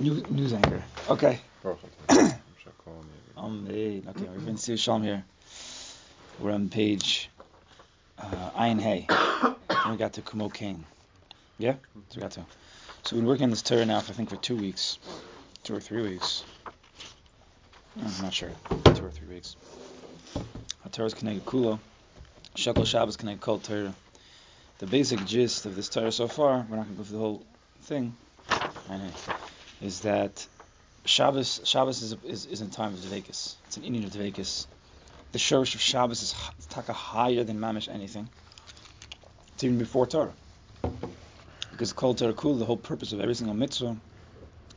News anchor. Okay. Okay, we're going to see Shalom here. We're on page Ayin Hay. Then we got to Kumo Kane. Yeah? So we got to. So we've been working on this Torah now for 2 weeks. 2 or 3 weeks. I'm not sure. 2 or 3 weeks. Our Torah is connected Kulo. Shekel Shabbos connected Kol Torah. The basic gist of this Torah so far, we're not going to go through the whole thing, is that Shabbos is in time of Dvekis. It's an Indian of Dvekis. The Shorish of Shabbos is taka higher than Mamish anything. It's even before Torah. Because Kol Torah Kul, the whole purpose of every single mitzvah,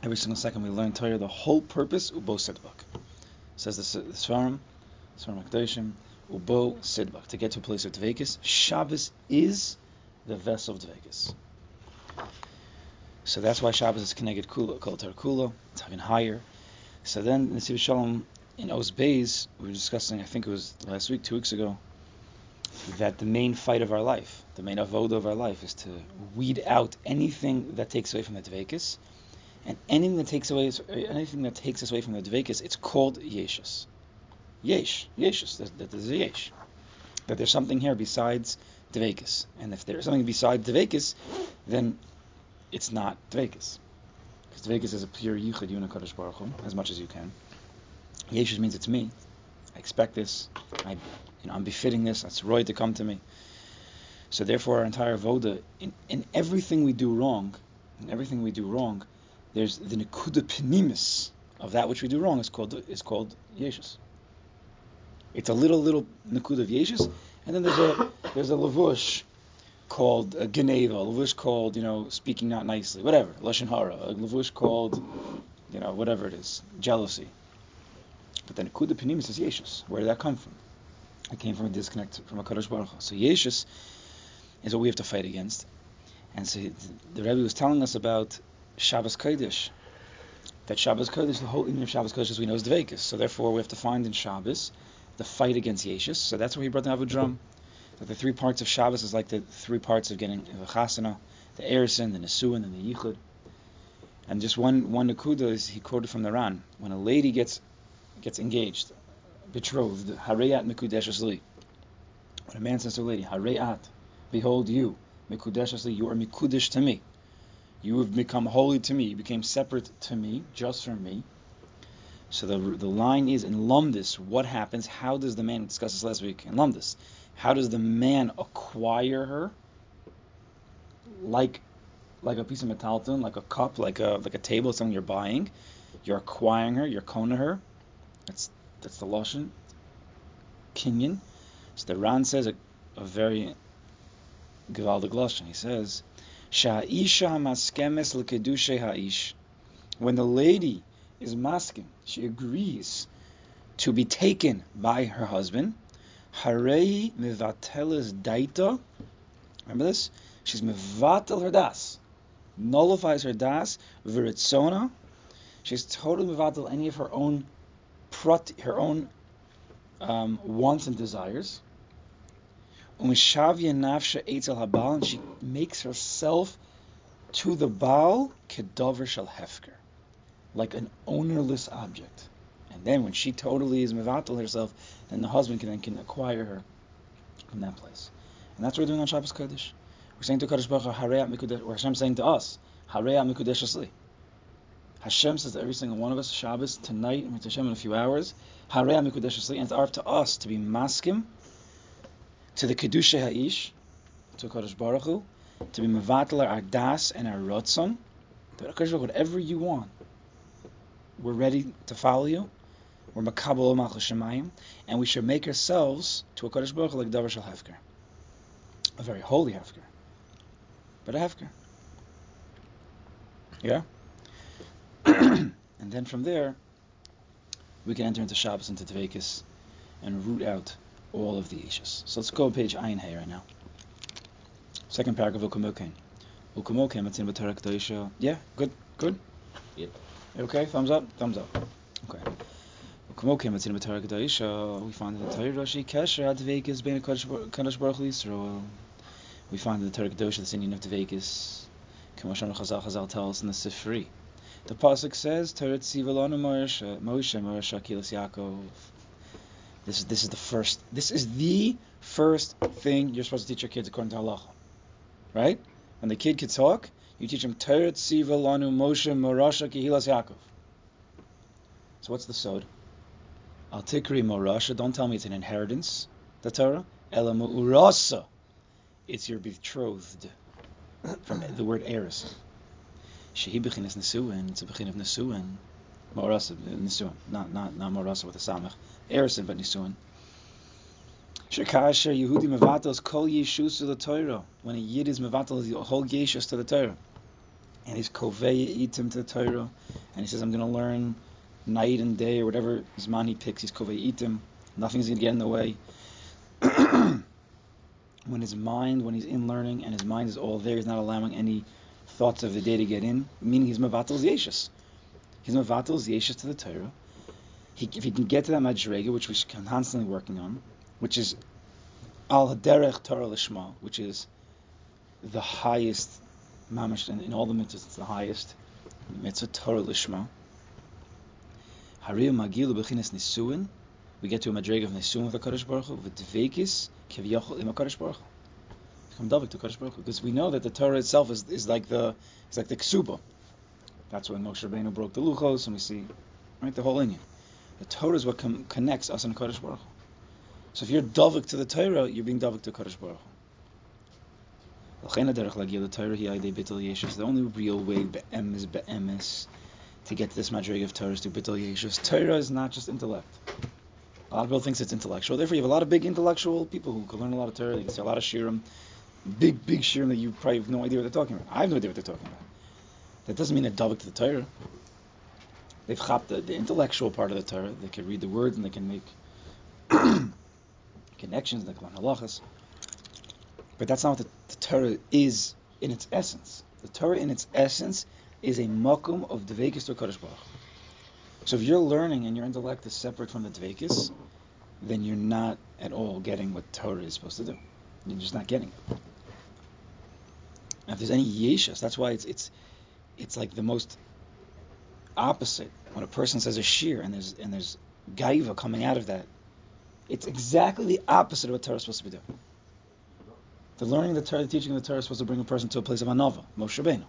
every single second we learn Torah, the whole purpose, Ubo Sidbak. Says the Svarim HaKadoshim, Ubo Sidbak. To get to a place of Dvekis, Shabbos is the vessel of Dvekis. So that's why Shabbos is connected Kula, Kol Torah Kula. It's even higher. So then, Nesiv Shalom, in Oz Beis, we were discussing, I think it was last week, 2 weeks ago, that the main fight of our life, the main avoda of our life, is to weed out anything that takes away from the Dvekis, and anything that takes us away from the Dvekis, it's called Yeshus. Yeshus. That is a Yesh. That there's something here besides Dvekis. And if there's something besides Dvekis, then it's not Dvekis. Because Dvekis is a pure Yichud Yuna Kadosh Baruch Hu, as much as you can. Yeshus means it's me. I expect this. I'm befitting this. That's Roy to come to me. So therefore, our entire Voda, in everything we do wrong, there's the Nekuda Pnimis of that which we do wrong is called Yeshus. It's a little Nekuda of Yeshus, and then there's a Lavush called Geneva, a Lavush called, speaking not nicely, whatever, Lashon Hara, a Lavush called, whatever it is, jealousy. But then Nekuda Pnimis is Yeshus. Where did that come from? It came from a disconnect from HaKadosh Baruch Hu. So Yeshus is what we have to fight against. And so the Rebbe was telling us about Shabbos Kodesh. That Shabbos Kodesh, the whole union of Shabbos Kodesh as we know is Dvekis. So therefore we have to find in Shabbos the fight against Yeshus. So that's where he brought the Avodram. That the 3 parts of Shabbos is like the 3 parts of getting the Chasana, the Eresin, the Nesuin, and the Yichud. And just one Nekuda is he quoted from the Ran. When a lady gets engaged, betrothed, Hareat Mekudeshes Li. When a man says to a lady, Hareat, behold you, Mekudeshes Li, you are Mekudesh to me. You have become holy to me. You became separate to me, just for me. So the line is, in Lumdis, what happens? How does the man, we discussed this last week, in Lumdis, how does the man acquire her? Like a piece of metalton, like a cup, like a table, something you're buying. You're acquiring her, you're kona her. That's the Lashon, Kinyan. So the Ran says a very Gevaldig Lashon. He says, Sha'isha maskemes l'kedusha ha'ish. When the lady is maskem, she agrees to be taken by her husband. Harei mevateles daita. Remember this? She's mevatel her das, nullifies her das. Veritzona. She's totally mevatel any of her own wants and desires. And she makes herself to the Baal kedavar shel hefker, like an ownerless object. And then when she totally is mevatel herself, then the husband can acquire her from that place. And that's what we're doing on Shabbos Kodesh. We're saying to Kadosh Baruch Hu, Hareat Mekudesh, or Hashem saying to us, Hareat Mekudesh Asli. Hashem says to every single one of us, Shabbos, tonight, and Hashem in a few hours, Hareat Mekudesh Asli, and it's up to us to be maskim to the Kedusha Ha'ish, to Kadosh Baruch Hu, to be mevatel our das and our ratzon, whatever you want, we're ready to follow you. We're makabel malchus shemayim, and we should make ourselves to a Kadosh Baruch Hu like davar shel hefker, a very holy hefker, but a hefker. Yeah. And then from there, we can enter into Shabbos, into Dvekis, and root out all of the Yeshus. So let's go to page Ayin Hay right now. Second paragraph of Ukumokain. Matzin b'Torah Kedoshah. Yeah, good? Yep. Okay, thumbs up. Okay. Ukumokain Matzin b'Torah Kedoshah. We find in the Torah Roshi Kesher HaDvekis Bein HaKadosh Baruch Hu Yisrael. We find in the Torah Kedoshah this union of Dvekis. K'moshan Chazal tells in the Sifri. The pasuk says, "Teretziv Elanu Moshe Moshe Kilas Yaakov." This is the first thing you're supposed to teach your kids according to halacha, right? When the kid can talk, you teach him Teretziv Elanu Moshe Morasha Kilas Yaakov. So what's the sod? Al Tikri Morasha. Don't tell me it's an inheritance. The Torah. Ela Mu'urasa. It's your betrothed. From the word heiress. Shehi b'chinas nesuin. It's a b'chin of nesuin. Ma'orasa nesuin. Not ma'orasa with a samach. Heiressin, but nesuin. Shekasher Yehudi mevatel kol yeshus to the Torah. When a Yid is mevatel, the whole yeshus to the Torah, and he's kovei itim to the Torah, and he says, "I'm going to learn night and day," or whatever zman he picks. He's kovei itim. Nothing's going to get in the way. When he's in learning, and his mind is all there, he's not allowing any thoughts of the day to get in, meaning he's mevatel yeshus. He's mevatel yeshus to the Torah. If he can get to that madrega, which we're constantly working on, which is al haderech Torah lishma, which is the highest mamash, and in all the mitzvahs it's the highest mitzvah Torah lishma. Hariya magilu b'chinas nisuin. We get to a madrega of nisuin with the Kadosh Baruch Hu, with dveikis. Because we know that the Torah itself is like the ksuba. That's when Moshe Rabbeinu broke the luchos, and we see right the whole inyan. The Torah is what connects us and Kadosh Baruch Hu. So if you're davik to the Torah, you're being davik to Kadosh Baruch Hu. The only real way be'emes to get to this madrig of Torah is to bitul yeshus. Torah is not just intellect. A lot of people think it's intellectual. Therefore, you have a lot of big intellectual people who can learn a lot of Torah. They can say a lot of shirim, big shirim that you probably have no idea what they're talking about. I have no idea what they're talking about. That doesn't mean they're davik to the Torah. They've chopped the intellectual part of the Torah. They can read the words and they can make connections. They can learn halachas. But that's not what the Torah is in its essence. The Torah in its essence is a makum of dveikis to Kadosh Baruch. So if you're learning and your intellect is separate from the dveikis, then you're not at all getting what Torah is supposed to do. You're just not getting it. And if there's any yeshus, that's why it's like the most opposite. When a person says a shir and there's gaiva coming out of that, it's exactly the opposite of what Torah is supposed to be doing. The learning of the Torah, the teaching of the Torah is supposed to bring a person to a place of anava, Moshe Rabbeinu.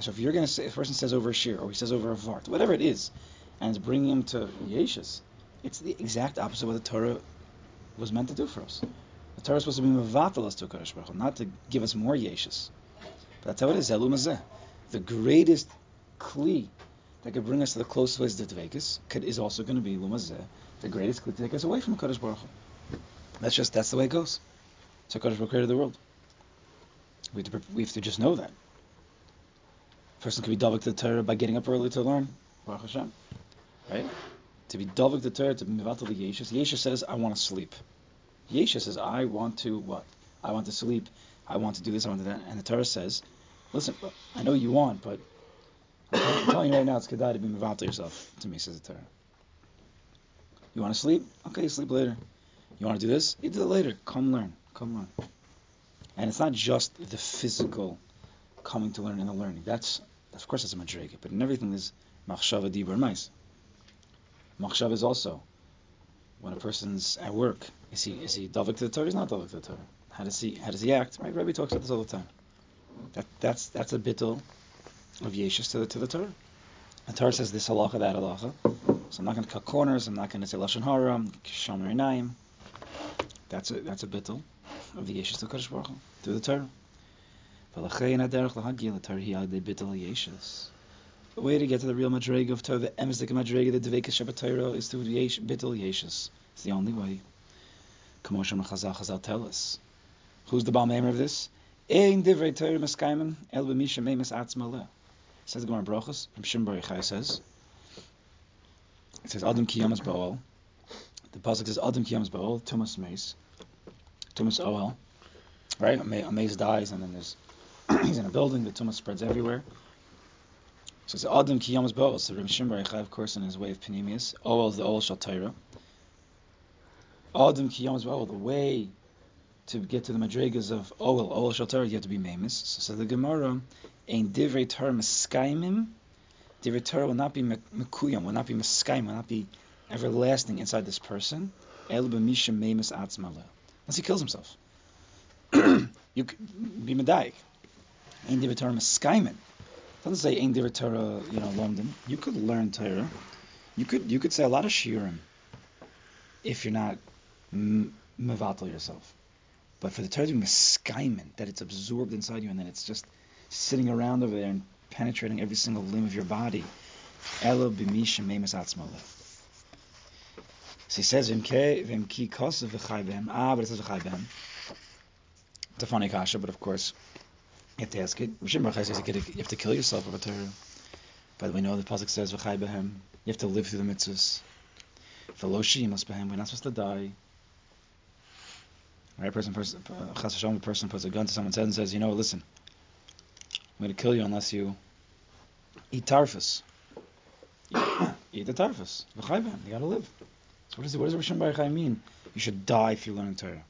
So if you're going to say, if a person says over a shir, or he says over a vart, whatever it is, and it's bringing him to yeshus, it's the exact opposite of what the Torah was meant to do for us. The Torah is supposed to be mevatel us to Kadosh Baruch Hu, not to give us more yeshus. But that's how it is. Zelu mazeh. The greatest kli that could bring us to the closest place to dveikis is also going to be lumazeh, the greatest kli to take us away from Kadosh Baruch Hu. That's the way it goes. So Kadosh Baruch Hu created the world. We have to just know that. Person could be davik to the Torah by getting up early to learn, Baruch Hashem, right? To be davik to the Torah, to be mevatel the yeshus. Yeshus says, "I want to sleep." Yeshus says, "I want to what? I want to sleep. I want to do this. I want to do that." And the Torah says, "Listen, I know you want, but I'm telling you right now, it's kedai to be mevatel yourself to me," says the Torah. You want to sleep? Okay, sleep later. You want to do this? You do it later. Come learn. And it's not just the physical coming to learn and the learning. Of course, that's a madrega, but in everything there's machshava, dibur, mais. Machshava is also when a person's at work. Is he davik to the Torah? He's not davik to the Torah. How does he act? Right, Rabbi talks about this all the time. That's a bittul of yeshus to the Torah. The Torah says this halacha, that halacha. So I'm not going to cut corners. I'm not going to say lashon hara, shomer einayim. That's a bittul of the yeshus to Kadosh Baruch Hu through the Torah. The way to get to the real madrega of Torah, the emsdik madrega, the dveikas shabbat Torah, is through bitul yeshus. It's the only way. K'moshem Chazal tell us. Who's the Baal Meimer of this? Ein divrei Torah meskaymen el b'misha meimes atzma le. Says the Gemara Brachos from Shimon Bar Yochai says. It says Adam kiyamas ba'ol. The pasuk says Adam kiyamas ba'ol tumas meis, tumas oel. Right, a mace dies and then there's. He's in a building, the tumah spreads everywhere. So it's Adam ki Yom's Bo'el. So Reb Shimon Bar Yochai, of course, in his way of Panemius, O'el is the O'el Shal Torah. Adam ki Yom's Bo'el, the way to get to the madrigas of O'el Shal Torah, you have to be Mamis. So the Gemara, Ein divrei Torah meskaimim. Divrei Torah will not be mekuyam, will not be meskaim, will not be everlasting inside this person. El b'mishem meimis atzmale. Unless he kills himself. You could be medayik. Ein divrei Torah meskaimim. Doesn't say ein divrei Torah, London. You could learn Torah. You could say a lot of shiurim if you're not mevatel yourself. But for the Torah to be meskaimim, that it's absorbed inside you and then it's just sitting around over there and penetrating every single limb of your body. Elo b'mishem meimis atzmale. So he says, V'imki kosev v'chai b'hem. Ah, but it says v'chai b'hem. It's a funny kasha, but of course, you have to ask it. Rishon Baruch says you have to kill yourself over Torah. By the way, no, the pasuk says v'chai b'hem. You have to live through the mitzvahs. V'lo sheyimas b'hem. We're not supposed to die. Right, a person puts a gun to someone's head and says, listen, I'm going to kill you unless you eat tarfus. Eat the tarfus. V'chai b'hem. You got to live. So what does Rishon Baruch mean? You should die if you learn Torah.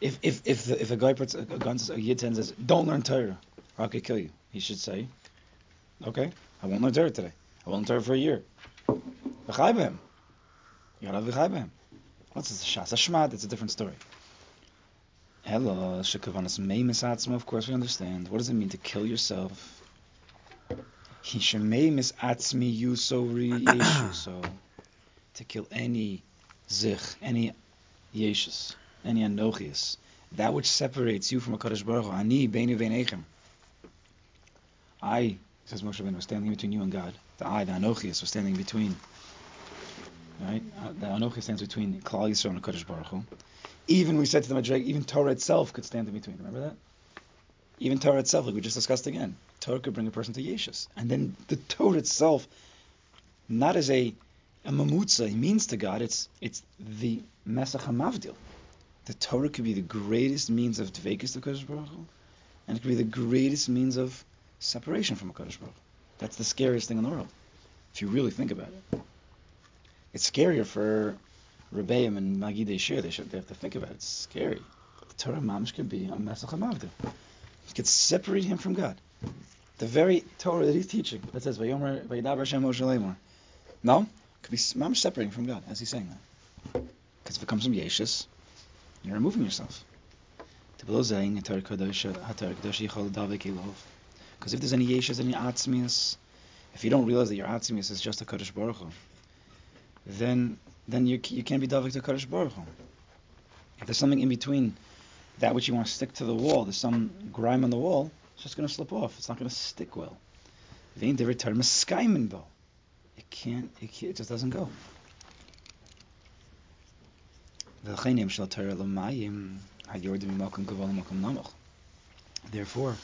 If a guy puts a gun to a yid and says, don't learn Torah, or I could kill you, he should say, okay, I won't learn Torah today. I won't learn Torah for a year. V'chai b'hem. You gotta have v'chai b'hem. What's this? Shas Hashmad, it's a different story. Hello, shekavanas meimis atzma, of course we understand. What does it mean to kill yourself? He shemeimis atzmi yuso re'yeshu. So, to kill any zich, any yeshus, any anochius, that which separates you from a Kadosh Baruch Hu. Ani beinu veinechem. I, says Moshe Rabbeinu, was standing between you and God. The I, the anochius, was standing between. Right? The Anochi stands between Klal Yisrael and Kodesh Baruch Hu. Even we said to the Madreg, even Torah itself could stand in between. Remember that? Even Torah itself, like we just discussed again, Torah could bring a person to Yeshus. And then the Torah itself, not as a mamutza, it means to God, it's the Mesach HaMavdil. The Torah could be the greatest means of Dveikis to Kodesh Baruch Hu, and it could be the greatest means of separation from Kodesh Baruch Hu. That's the scariest thing in the world, if you really think about it. It's scarier for Rebbeim and Magidei Shir. They have to think about it. It's scary. The Torah Mamish could be a Mesach HaMavdil. It could separate him from God. The very Torah that he's teaching that says Vayomer Vayedaber Hashem Moshe Lemor. No, it could be Mamish separating from God as he's saying that. Because if it comes from Yeshus, you're removing yourself. Because if there's any Yeshus, any Atzmius, if you don't realize that your Atzmius is just a Kodesh Baruch Hu, then you can't be davek to Kadosh Baruch Hu. If there's something in between that which you want to stick to the wall, there's some grime on the wall, it's just going to slip off. It's not going to stick well. It just doesn't go. Therefore,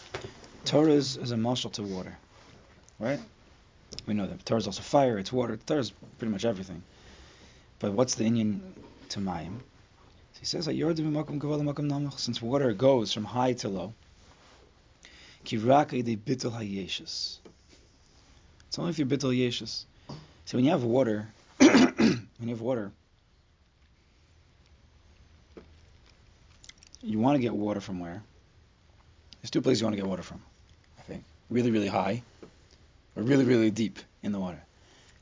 Torah is a marshal to water. Right? We know that. Torah is also fire, it's water, Torah is pretty much everything. But what's the Inyan to Mayim? So he says, since water goes from high to low, it's only if you bitul yeshus. So when you have water, you want to get water from where? There's two places you want to get water from, I think. Really, really high. Or really, really deep in the water.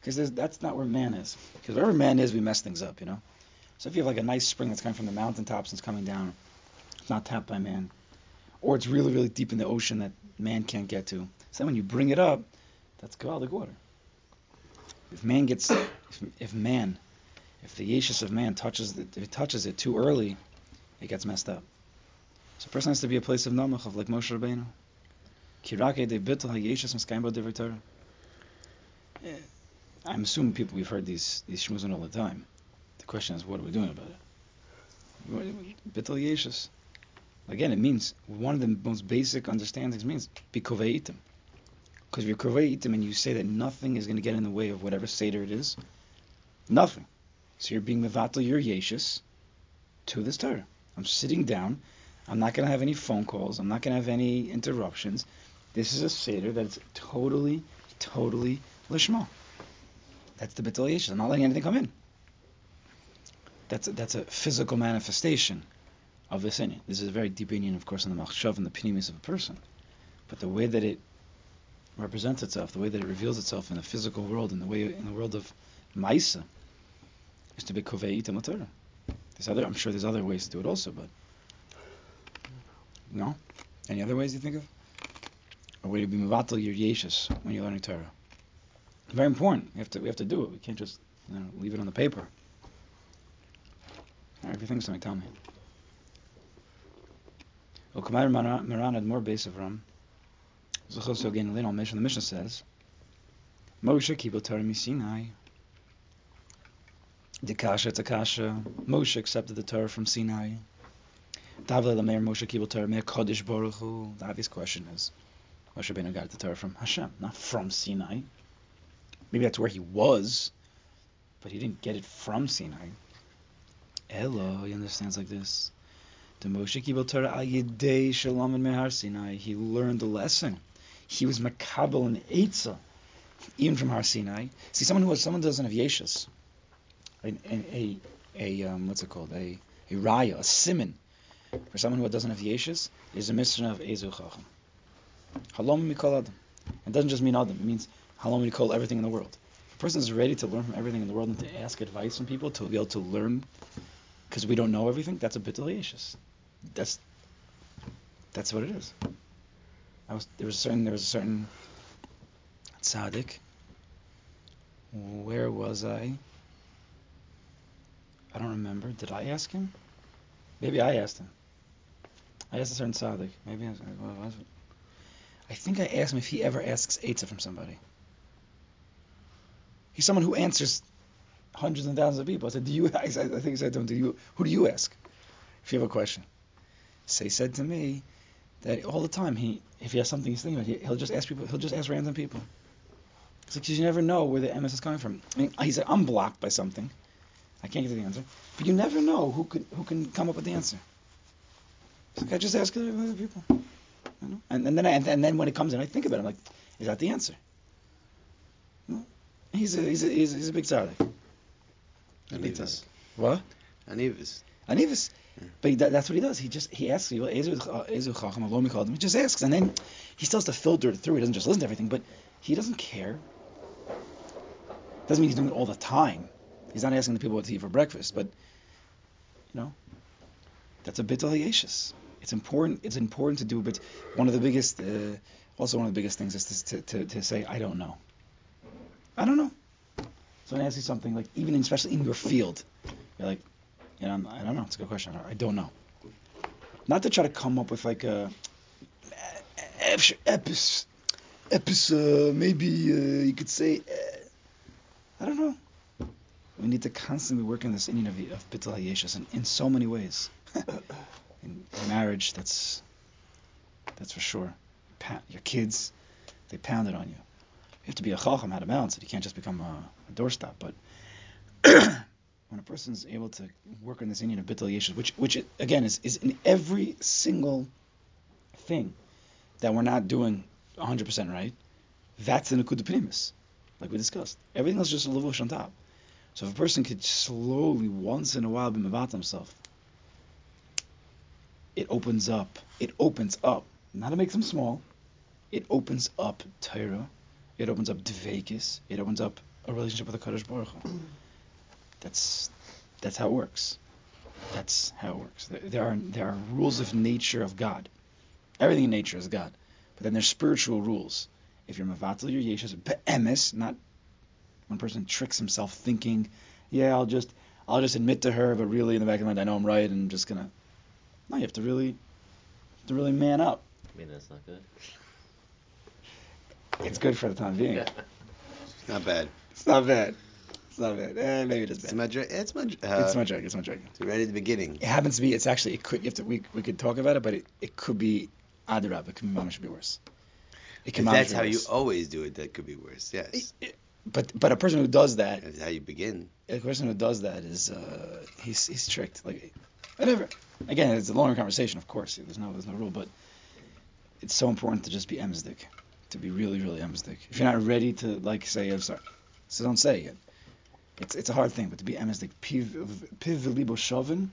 Because that's not where man is. Because wherever man is, we mess things up, So if you have like a nice spring that's coming from the mountaintops and it's coming down, it's not tapped by man. Or it's really, really deep in the ocean that man can't get to. So then when you bring it up, that's Gavaldic water. If the Yeshus of man touches it too early, it gets messed up. So a person has to be a place of Namach, of like Moshe Rabbeinu. I'm assuming we've heard these shmuzim all the time. The question is, what are we doing about it? Bitul Yeshus. Again, it means one of the most basic understandings means be kovei itim. Because if you're kovei itim and you say that nothing is going to get in the way of whatever seder it is, nothing. So you're being mevatel your Yeshus to this Torah. I'm sitting down. I'm not going to have any phone calls. I'm not going to have any interruptions. This is a seder that's totally, totally lishma. That's the bitul yeshus. I'm not letting anything come in. That's a physical manifestation of this inyan. This is a very deep inyan, of course, in the machshav and the pinimis of a person. But the way that it represents itself, the way that it reveals itself in the physical world, in the way in the world of Maisa, is to be Kovei Itam Torah. I'm sure there's other ways to do it also, but no? Any other ways you think of? A way to be Mevatel your Yeshus when you're learning Torah. Very important. We have to do it. We can't just leave it on the paper. All right, if you think something, tell me. Okamar Maran had more base of Ram. Zuchos Yogain Lein Al Mishnah. The Mishnah says, Moshe Kibel Torah Misinai. Dekasha Takasha. Moshe accepted the Torah from Sinai. Davle Lameir Moshe Kibel Torah Meir Kodesh Baruch Hu. The obvious question is, Moshe Rabbeinu got the Torah from Hashem, not from Sinai. Maybe that's where he was, but he didn't get it from Sinai. Elo, he understands like this. The Moshe Kibel Torah al Yidei Shalom and Mehar Sinai. He learned a lesson. He was makabel and eitzah, even from Har Sinai. See, someone who doesn't have yeshus, a raya, a simon, for someone who doesn't have yeshus, is a mission of ezu chacham. Halom mikol adam. It doesn't just mean adam. It means halom mikol, everything in the world. A person is ready to learn from everything in the world and to ask advice from people to be able to learn, because we don't know everything. That's a bitul yeshus. That's what it is. There was a certain tzaddik. Where was I? I don't remember. Did I ask him? Maybe I asked him. I asked a certain tzaddik. Maybe I think I asked him if he ever asks eitzah from somebody. He's someone who answers hundreds and thousands of people. I said, who do you ask if you have a question? So he said to me that all the time, if he has something he's thinking about, he'll just ask random people. It's like, you never know where the MS is coming from. I mean, he said, I'm blocked by something. I can't get the answer. But you never know who can come up with the answer. It's like, I just ask other people. You know? And then when it comes in, I think about it. I'm like, is that the answer? You know? He's a big tzaddik. Anivis. What? Anivis. Yeah. But that's what he does. He asks people, he just asks, and then he still has to filter it through. He doesn't just listen to everything, but he doesn't care. Doesn't mean he's doing it all the time. He's not asking the people what to eat for breakfast, but that's a bitul yeshus. It's important to do, but one of the biggest things is to say, I don't know. I don't know. So when I ask you something, like even especially in your field, you're like, I don't know. It's a good question. I don't know. Not to try to come up with like a maybe you could say, I don't know. We need to constantly work on this Indian of Bittul HaYeshus in so many ways. In marriage, that's for sure. Your kids, they pound it on you. You have to be a chacham, how to balance it. You can't just become a doorstop. But when a person is able to work on this inyan of bitul yeshus, which again is in every single thing that we're not doing 100% right, that's the nekud pnimis, like we discussed. Everything else is just a levush on top. So if a person could slowly, once in a while, be mevat himself, it opens up. It opens up. Not it makes them small. It opens up Torah. It opens up dveikis. It opens up a relationship with the Kadosh Baruch Hu. That's how it works. There are rules of nature of God. Everything in nature is God. But then there's spiritual rules. If you're mevatel your yeshus be'emes, not one person tricks himself thinking, yeah, I'll just admit to her, but really in the back of my mind I know I'm right, and I'm just gonna. No, you have to really man up. I mean, that's not good. It's good for the time being. Yeah. It's not bad. Maybe it is bad. It's my joke. Right at the beginning. It happens to be. It's actually. It could. You have to, we could talk about it, but it could be adrab. It could be mamish, should be worse. That's how you always do it. That could be worse. Yes. But a person who does that. That's how you begin. A person who does that is he's tricked. Like whatever. Again, it's a longer conversation. Of course, there's no rule, but it's so important to just be emsdik. To be really, really emsdik. If you're not ready to like say, I'm sorry, so don't say it. It's a hard thing, but to be emsdik, piv v'libo shoven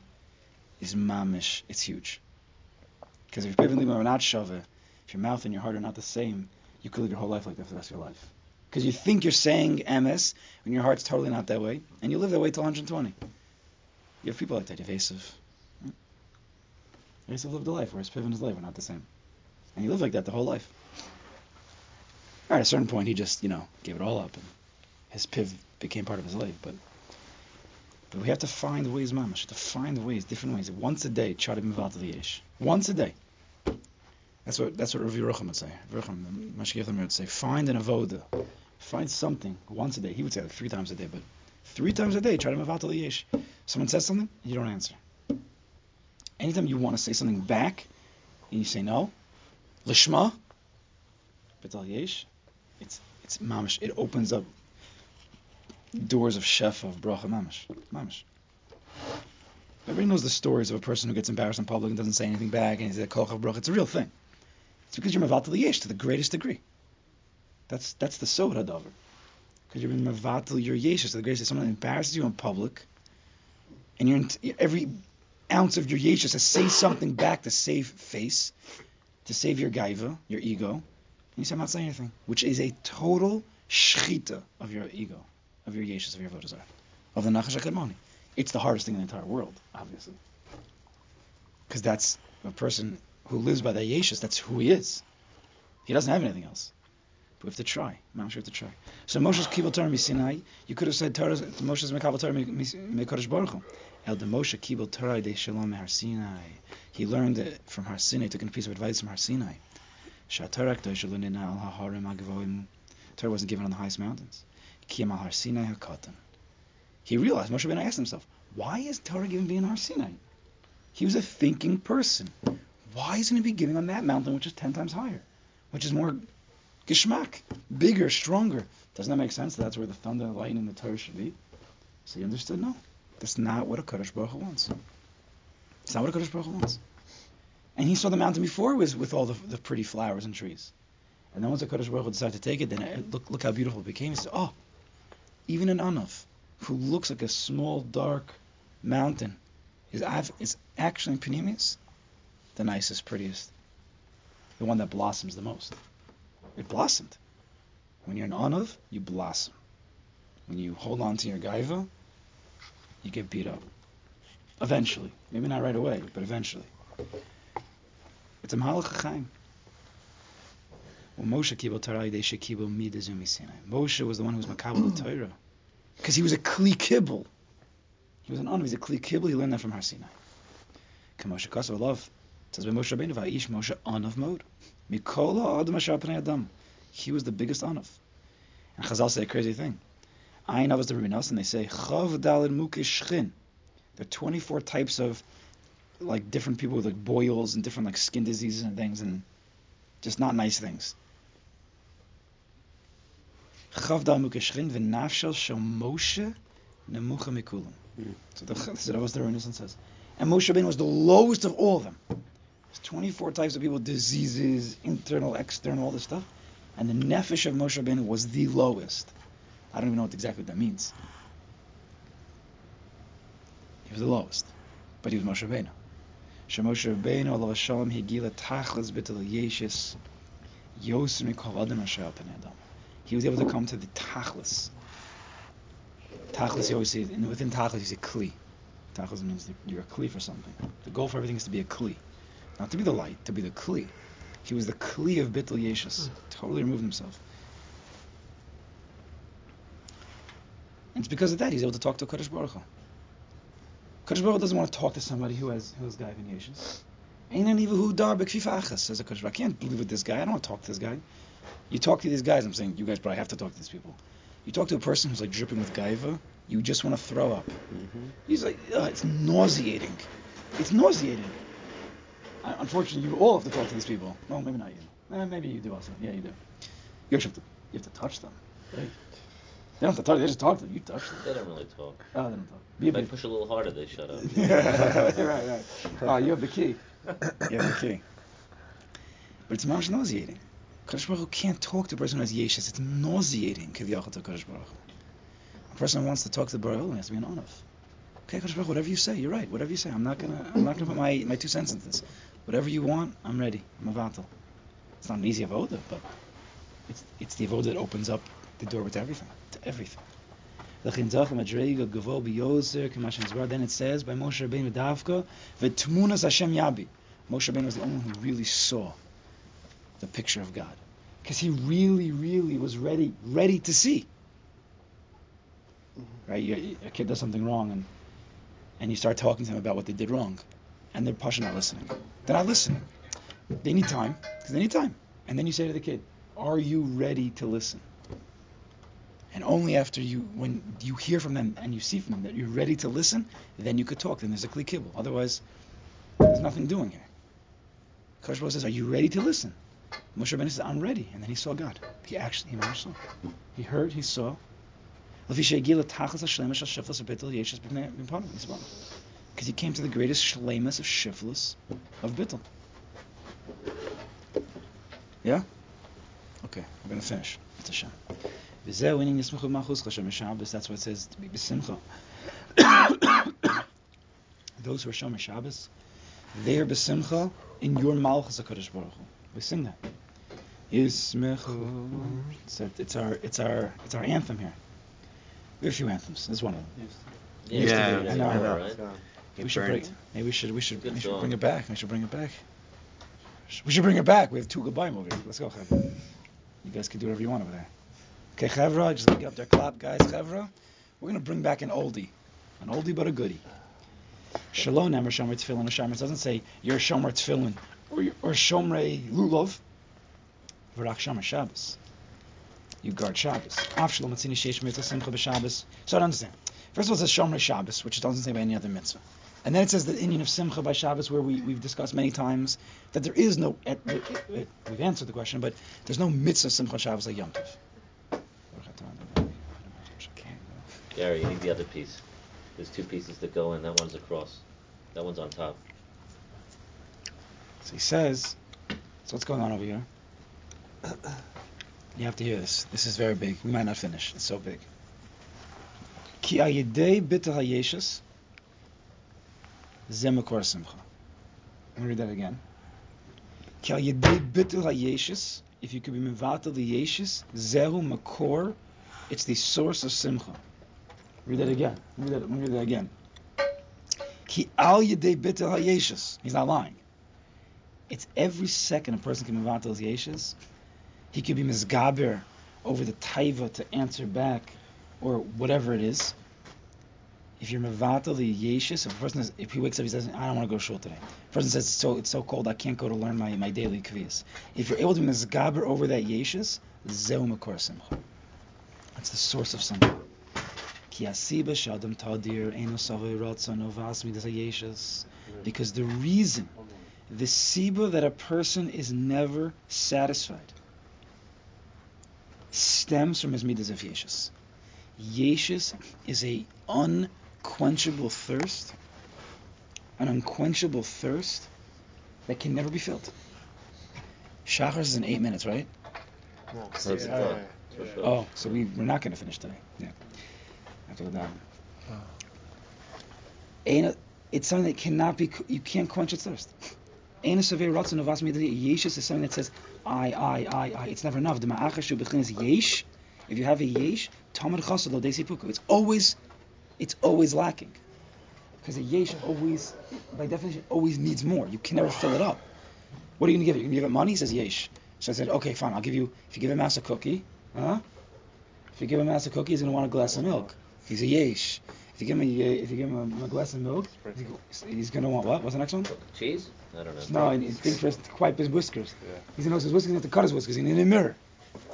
is mamish. It's huge. Because if your piv and libo are not shove, If your mouth and your heart are not the same, you could live your whole life like that for the rest of your life. Because you think you're saying MS when your heart's totally not that way, and you live that way till 120. You have people like that. You have Esav. Right? Esav lived a life, whereas Piv and his life are not the same. And he lived like that the whole life. All right, at a certain point, he just, gave it all up, and his Piv became part of his life, but we have to find ways, mamash. We have to find ways, different ways. Once a day, try to move out of the yesh. Once a day. That's what Rav Yerucham would say. Rav Yerucham, the Mashgiach Lamir would say, find an avoda. Find something once a day. He would say that 3 times a day, but 3 times a day, try to move out of the yesh. Someone says something, you don't answer. Anytime you want to say something back, and you say no, lishma, betal yesh, it's mamash. It opens up doors of shefa, of bracha, mamash. Everybody knows the stories of a person who gets embarrassed in public and doesn't say anything back, and he's like, kochach bracha. It's a real thing. It's because you're mevatel yesh to the greatest degree. That's the sod hadavar. Because you're mevatel your yesh to the greatest degree. Someone embarrasses you in public, and you're every ounce of your yesh to say something back to save face, to save your gaiva, your ego, and you say, I'm not saying anything, which is a total shechita of your ego, of your yeshus, of your avodah zarah, of the nachash HaKadmoni. It's the hardest thing in the entire world, obviously. Because that's a person who lives by that yeshus, that's who he is. He doesn't have anything else. But we have to try. I'm sure we have to try. So Moshe's Kibul Torah Misinai, you could have said Moshe's Mekabel Torah Mekodesh Baruch Hu. El de Moshe Kibul Torah de Shalom Har Sinai. He learned it from Har Sinai, took a piece of advice from Har Sinai. Torah wasn't given on the highest mountains. He realized, Moshe Rabbeinu asked himself, why is Torah given being on Har Sinai? He was a thinking person. Why isn't it be given on that mountain, which is 10 times higher, which is more geshmak, bigger, stronger? Doesn't that make sense? That's where the thunder and lightning and the Torah should be. So he understood, no, that's not what a Kadosh Baruch Hu wants. It's not what a Kadosh Baruch Hu wants. And he saw the mountain before was with all the pretty flowers and trees. And then once the Kadosh Baruch Hu decided to take it, then look how beautiful it became. He said, oh, even an Anaf, who looks like a small, dark mountain, is actually in Pnimis the nicest, prettiest, the one that blossoms the most. It blossomed. When you're an Anav, you blossom. When you hold on to your gaiva, you get beat up. Eventually. Maybe not right away, but eventually. It's a Mahalach Chaim. Moshe Kibul Torah Yidei Shekibul Midas U'Misinai. Moshe was the one who was Makabel the Torah. Because he was a Kli Kibble. He was an Anav, he's a Kli Kibble. He learned that from Har Sinai. K'moshe Kasav Love. It says by Moshe Rabbeinu, Vayish Moshe Anav Mod. Mikola Adam Asher Pnei Adam. He was the biggest Anav. And Chazal say a crazy thing. Ayin Avos the Rabbi Nosson, they say, Chav Daled Mukish Shchin. There are 24 types of different people with boils and different skin diseases and things and just not nice things. So this is what the Rebbe Nosson says. And Moshe Rabbeinu was the lowest of all of them. There's 24 types of people, diseases, internal, external, all this stuff. And the nefesh of Moshe Rabbeinu was the lowest. I don't even know exactly what that means. He was the lowest. But he was Moshe Rabbeinu. Moshe Rabbeinu, Allah Shalom, Higila Tachlis B'Tal Yeshis Yosem Mikol Adam Asher Pnei Adam. He was able to come to the tachlis. Tachlis, you always see, and within tachlis, you see kli. Tachlis means you're a kli for something. The goal for everything is to be a kli. Not to be the light, to be the kli. He was the kli of bittul yeshus. Totally removed himself. And it's because of that he's able to talk to Kadosh Baruch Hu. Kadosh Baruch Hu doesn't want to talk to somebody who has gaiv and yeshus. Says the Kadosh Baruch Hu, I can't believe with this guy. I don't want to talk to this guy. You talk to these guys, I'm saying, you guys probably have to talk to these people. You talk to a person who's dripping with gaiva, you just want to throw up. Mm-hmm. He's it's nauseating. It's nauseating. Unfortunately, you all have to talk to these people. Well, maybe not you. Maybe you do also. Yeah, you do. You actually have to touch them. Right? They don't have to touch. They just talk to them. You touch them. They don't really talk. Oh, they don't talk. If I push a little harder, they shut up. Right. Oh, you have the key. But it's much nauseating. Kadosh Baruch Hu can't talk to a person who has yeshus. It's nauseating. A person who wants to talk to the Baruch Hu has to be an onav. Okay, Kadosh Baruch Hu, whatever you say, you're right. Whatever you say, I'm not gonna put my 2 cents into this. Whatever you want, I'm ready. I'm avatal. It's not an easy avoda, but it's the avoda that opens up the door with everything, to everything. Then it says by Moshe Rabbeinu Davka, V'tmunas Hashem Yabi. Moshe Rabbeinu was the only one who really saw the picture of God, because he really, really was ready to see. Right? A kid does something wrong, and you start talking to them about what they did wrong, and they're partially not listening. They're not listening. They need time, because they need time. And then you say to the kid, "Are you ready to listen?" And only after when you hear from them and you see from them that you're ready to listen, then you could talk. Then there's a kli kibble. Otherwise, there's nothing doing here. Kodesh Baruch Hu says, "Are you ready to listen?" Moshe Rabbeinu says, "I'm ready." And then he saw God. He managed to saw. He heard, he saw. Because he came to the greatest shlemus of shiflus of bittul. Yeah? Okay, we're going to finish. It's a shame. That's why it says to be b'simcha. Those who are shomer Shabbos, they are b'simcha in your malchus HaKadosh Baruch Hu. We sing that. It's our anthem here. We have a few anthems. There's one of them. Yeah. I know, right? We should bring it back. We have two goodbye movies. Let's go, Chavra. You guys can do whatever you want over there. Okay, Chavra, just get up there, clap, guys. Chavra, we're gonna bring back an oldie but a goodie. Shalom, Amr Shomer Tefillin. It doesn't say you're Shomer Tefillin or Shomrei Lulav. V'rak Shomer Shabbos. You guard Shabbos. So I don't understand. First of all, it says Shomrei Shabbos, which it doesn't say by any other mitzvah. And then it says the Inyan of Simcha by Shabbos, where we've discussed many times that there is no... We've answered the question, but there's no mitzvah Simcha Shabbos like Yom Tov. Gary, you need the other piece. There's two pieces that go in. That one's across. That one's on top. So he says... So what's going on over here? You have to hear this. This is very big. We might not finish. It's so big. Ki ayidei bitul hayeshus ze makor simcha. Let me read that again. Ki ayidei bitul hayeshus, if you could be mevatel the yeshus, zehu makor, it's the source of simcha. Read that again. Ki al yidei bitul hayeshus. He's not lying. It's every second a person can mevatel the yeshus. He could be mizgaber over the taiva to answer back, or whatever it is. If you're mevatel the yeshus, if he wakes up, he says, "I don't want to go to shul today." The person says, "It's so cold, I can't go to learn my daily kviyas." If you're able to mizgaber over that yeshus, zeu makor simcha. That's the source of simcha. Because the reason, the siba that a person is never satisfied, stems from his midas of yeshus. Yeshus is an unquenchable thirst that can never be filled. Shachar is in 8 minutes, right? No. Yeah. Oh, so we're not going to finish today. Yeah. After that. It's something that cannot be. You can't quench its thirst. Yeshus is something that says, I. It's never enough. If you have a yesh, it's always lacking. Because a yesh always, by definition, always needs more. You can never fill it up. What are you going to give it? You're going to give it money? He says yesh. So I said, okay, fine, I'll give you, if you give a mouse a cookie, he's going to want a glass of milk. He's a yesh. If you give him a glass of milk, he's going to want what? What's the next one? Cheese? I don't know. No, and he's going to wipe his whiskers. Yeah. He's going to his whiskers, he's going to have to cut his whiskers. He's going to need a mirror.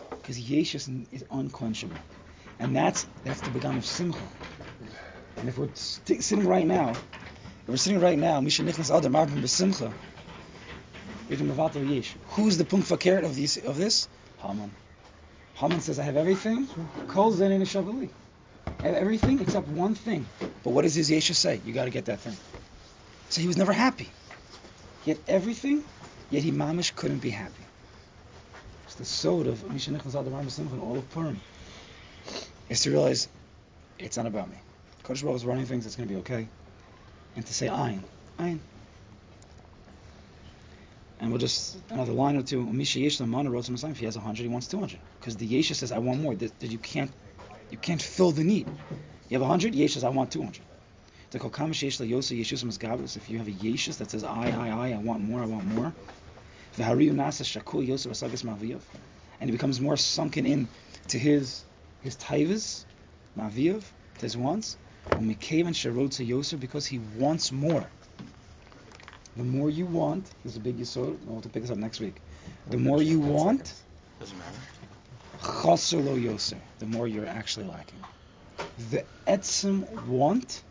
Because yeshus is unquenchable. And that's the begam of simcha. And if we're sitting right now, mishenichnas adam marbim b'simcha, we're going to mevatel yesh. Who's the punfa karet of this? Haman says, I have everything. Kol zenin shavali. I have everything except one thing. But what does his yeshus say? You got to get that thing. So he was never happy. He had everything, yet he mamish couldn't be happy. It's the soul of Mishenichnas Adam Marbim B'Simcha and all of Purim. Is to realize, it's not about me. Kodesh Baruch Hu is running things, it's going to be okay. And to say, ayin. And we'll just, another line or two, if he has 100, he wants 200. Because the Yesha says, I want more. You can't fill the need. You have 100, Yesha says, I want 200. If you have a Yeshus that says, I want more, I want more. And he becomes more sunken in to his taivas, ma'aviyav, to his wants. Because he wants more. The more you want, this is a big yisod, we'll have to pick this up next week. The more you want, doesn't matter. The more you're actually lacking. The etzim want,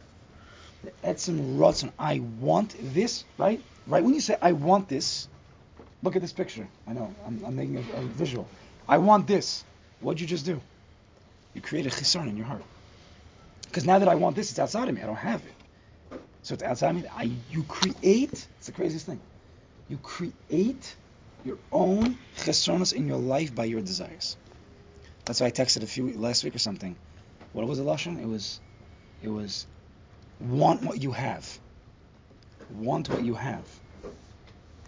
the etzim ratzon, I want this, right? Right when you say, I want this, look at this picture. I know, I'm making a visual. I want this. What'd you just do? You create a chisarn in your heart. Because now that I want this, it's outside of me. I don't have it. So it's outside of me. It's the craziest thing. You create your own chesonos in your life by your desires. That's why I texted last week or something. What was the lashon? It was want what you have. Want what you have.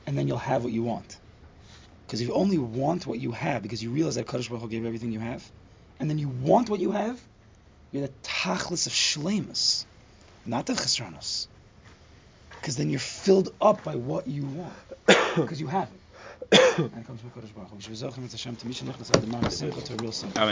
And then you'll have what you want. Because if you only want what you have, because you realize that Kadosh Baruch Hu gave everything you have, and then you want what you have, you're the tachlis of shleimus. Not the chesronos. Because then you're filled up by what you want. Because you have it. And it comes from Kodesh Baruch Hu. To a real simple.